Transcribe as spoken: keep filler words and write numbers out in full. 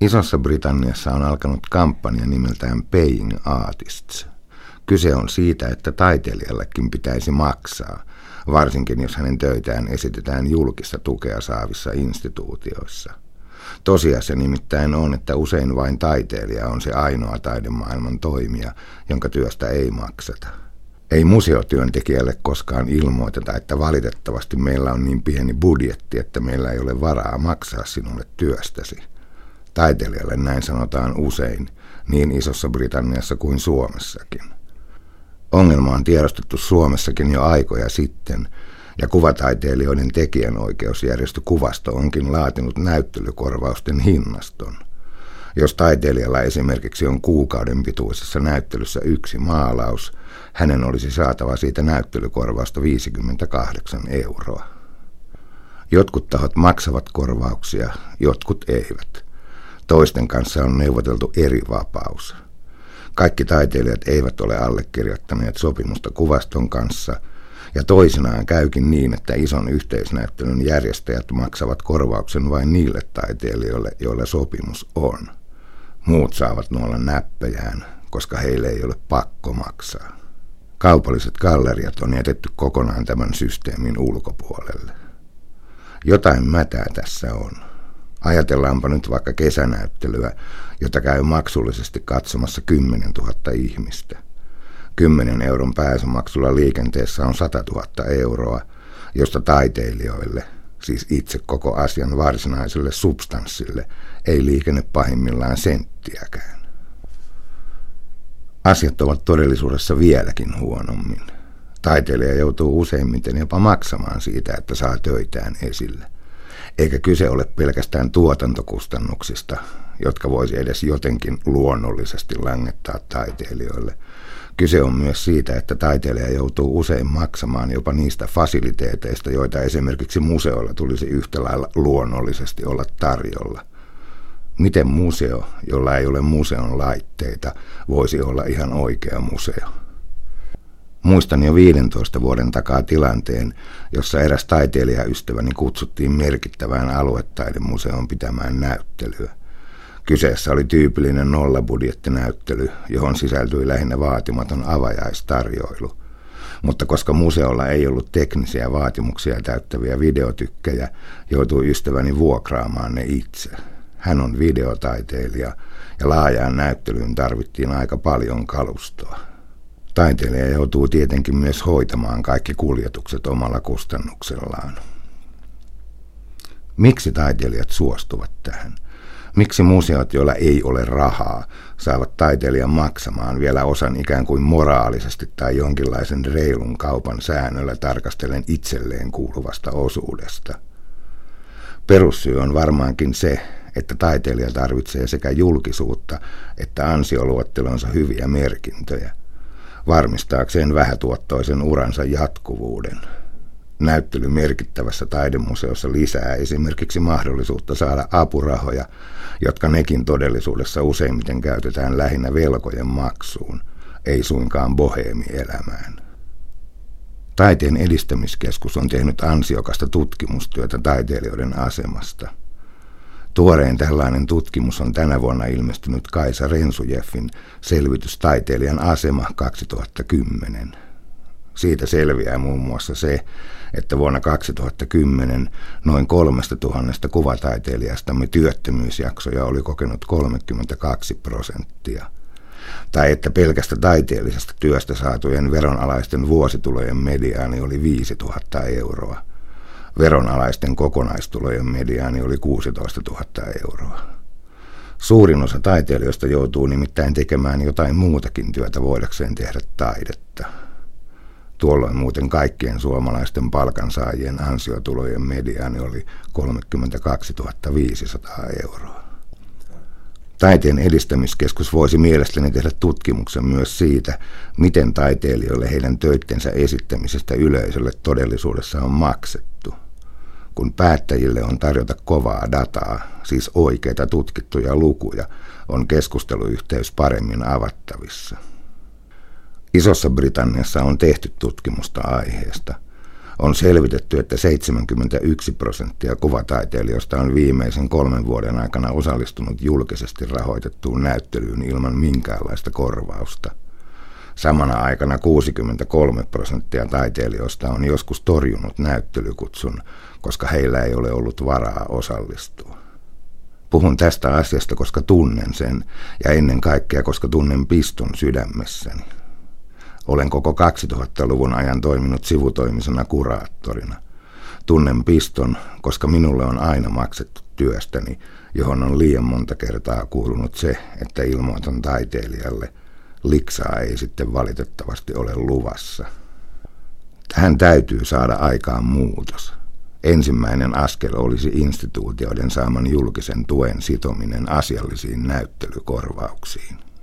Isossa Britanniassa on alkanut kampanja nimeltään Paying Artists. Kyse on siitä, että taiteilijallekin pitäisi maksaa, varsinkin jos hänen töitään esitetään julkista tukea saavissa instituutioissa. Tosiasia nimittäin on, että usein vain taiteilija on se ainoa taidemaailman toimija, jonka työstä ei makseta. Ei museotyöntekijälle koskaan ilmoiteta, että valitettavasti meillä on niin pieni budjetti, että meillä ei ole varaa maksaa sinulle työstäsi. Taiteilijalle näin sanotaan usein, niin Isossa Britanniassa kuin Suomessakin. Ongelma on tiedostettu Suomessakin jo aikoja sitten, ja kuvataiteilijoiden tekijänoikeusjärjestö Kuvasto onkin laatinut näyttelykorvausten hinnaston. Jos taiteilijalla esimerkiksi on kuukauden pituisessa näyttelyssä yksi maalaus, hänen olisi saatava siitä näyttelykorvausta viisikymmentäkahdeksan euroa. Jotkut tahot maksavat korvauksia, jotkut eivät. Toisten kanssa on neuvoteltu eri vapaus. Kaikki taiteilijat eivät ole allekirjoittaneet sopimusta Kuvaston kanssa, ja toisinaan käykin niin, että ison yhteisnäyttelyn järjestäjät maksavat korvauksen vain niille taiteilijoille, joilla sopimus on. Muut saavat nuolla näppejään, koska heille ei ole pakko maksaa. Kaupalliset galleriat on jätetty kokonaan tämän systeemin ulkopuolelle. Jotain mätää tässä on. Ajatellaanpa nyt vaikka kesänäyttelyä, jota käy maksullisesti katsomassa kymmenen tuhatta ihmistä. kymmenen euron pääsymaksulla liikenteessä on sata tuhatta euroa, josta taiteilijoille, siis itse koko asian varsinaiselle substanssille, ei liikene pahimmillaan senttiäkään. Asiat ovat todellisuudessa vieläkin huonommin. Taiteilija joutuu useimmiten jopa maksamaan siitä, että saa töitään esille. Eikä kyse ole pelkästään tuotantokustannuksista, jotka voisi edes jotenkin luonnollisesti langettaa taiteilijoille. Kyse on myös siitä, että taiteilija joutuu usein maksamaan jopa niistä fasiliteeteista, joita esimerkiksi museoilla tulisi yhtä lailla luonnollisesti olla tarjolla. Miten museo, jolla ei ole museon laitteita, voisi olla ihan oikea museo? Muistan jo viidentoista vuoden takaa tilanteen, jossa eräs taiteilijaystäväni kutsuttiin merkittävään aluetaidemuseoon pitämään näyttelyä. Kyseessä oli tyypillinen nollabudjettinäyttely, johon sisältyi lähinnä vaatimaton avajaistarjoilu. Mutta koska museolla ei ollut teknisiä vaatimuksia täyttäviä videotykkejä, joutui ystäväni vuokraamaan ne itse. Hän on videotaiteilija ja laajaan näyttelyyn tarvittiin aika paljon kalustoa. Taiteilija joutuu tietenkin myös hoitamaan kaikki kuljetukset omalla kustannuksellaan. Miksi taiteilijat suostuvat tähän? Miksi museot, joilla ei ole rahaa, saavat taiteilijan maksamaan vielä osan ikään kuin moraalisesti tai jonkinlaisen reilun kaupan säännöllä tarkastellen itselleen kuuluvasta osuudesta? Perussyy on varmaankin se, että taiteilija tarvitsee sekä julkisuutta että ansioluettelonsa hyviä merkintöjä, varmistaakseen vähätuottoisen uransa jatkuvuuden. Näyttely merkittävässä taidemuseossa lisää esimerkiksi mahdollisuutta saada apurahoja, jotka nekin todellisuudessa useimmiten käytetään lähinnä velkojen maksuun, ei suinkaan boheemielämään. Taiteen edistämiskeskus on tehnyt ansiokasta tutkimustyötä taiteilijoiden asemasta. Tuorein tällainen tutkimus on tänä vuonna ilmestynyt Kaisa Rensujeffin selvitys Taiteilijan asema kaksituhattakymmenen. Siitä selviää muun muassa se, että vuonna kaksituhattakymmenen noin kolmesta tuhannesta kuvataiteilijastamme työttömyysjaksoja oli kokenut kolmekymmentäkaksi prosenttia. Tai että pelkästä taiteellisesta työstä saatujen veronalaisten vuositulojen mediaani oli viisituhatta euroa. Veronalaisten kokonaistulojen mediaani oli kuusitoistatuhatta euroa. Suurin osa taiteilijoista joutuu nimittäin tekemään jotain muutakin työtä voidakseen tehdä taidetta. Tuolloin muuten kaikkien suomalaisten palkansaajien ansiotulojen mediaani oli kolmekymmentäkaksituhatta viisisataa euroa. Taiteen edistämiskeskus voisi mielestäni tehdä tutkimuksen myös siitä, miten taiteilijoille heidän töittensä esittämisestä yleisölle todellisuudessa on maksettu. Kun päättäjille on tarjota kovaa dataa, siis oikeita tutkittuja lukuja, on keskusteluyhteys paremmin avattavissa. Isossa Britanniassa on tehty tutkimusta aiheesta. on selvitetty, että seitsemänkymmentäyksi prosenttia kuvataiteilijoista on viimeisen kolmen vuoden aikana osallistunut julkisesti rahoitettuun näyttelyyn ilman minkäänlaista korvausta. Samana aikana kuusikymmentäkolme prosenttia taiteilijoista on joskus torjunut näyttelykutsun, koska heillä ei ole ollut varaa osallistua. Puhun tästä asiasta, koska tunnen sen ja ennen kaikkea, koska tunnen piston sydämessäni. Olen koko kaksituhattaluvun ajan toiminut sivutoimisena kuraattorina. Tunnen piston, koska minulle on aina maksettu työstäni, johon on liian monta kertaa kuulunut se, että ilmoitan taiteilijalle. Liksaa ei sitten valitettavasti ole luvassa. Tähän täytyy saada aikaan muutos. Ensimmäinen askel olisi instituutioiden saaman julkisen tuen sitominen asiallisiin näyttelykorvauksiin.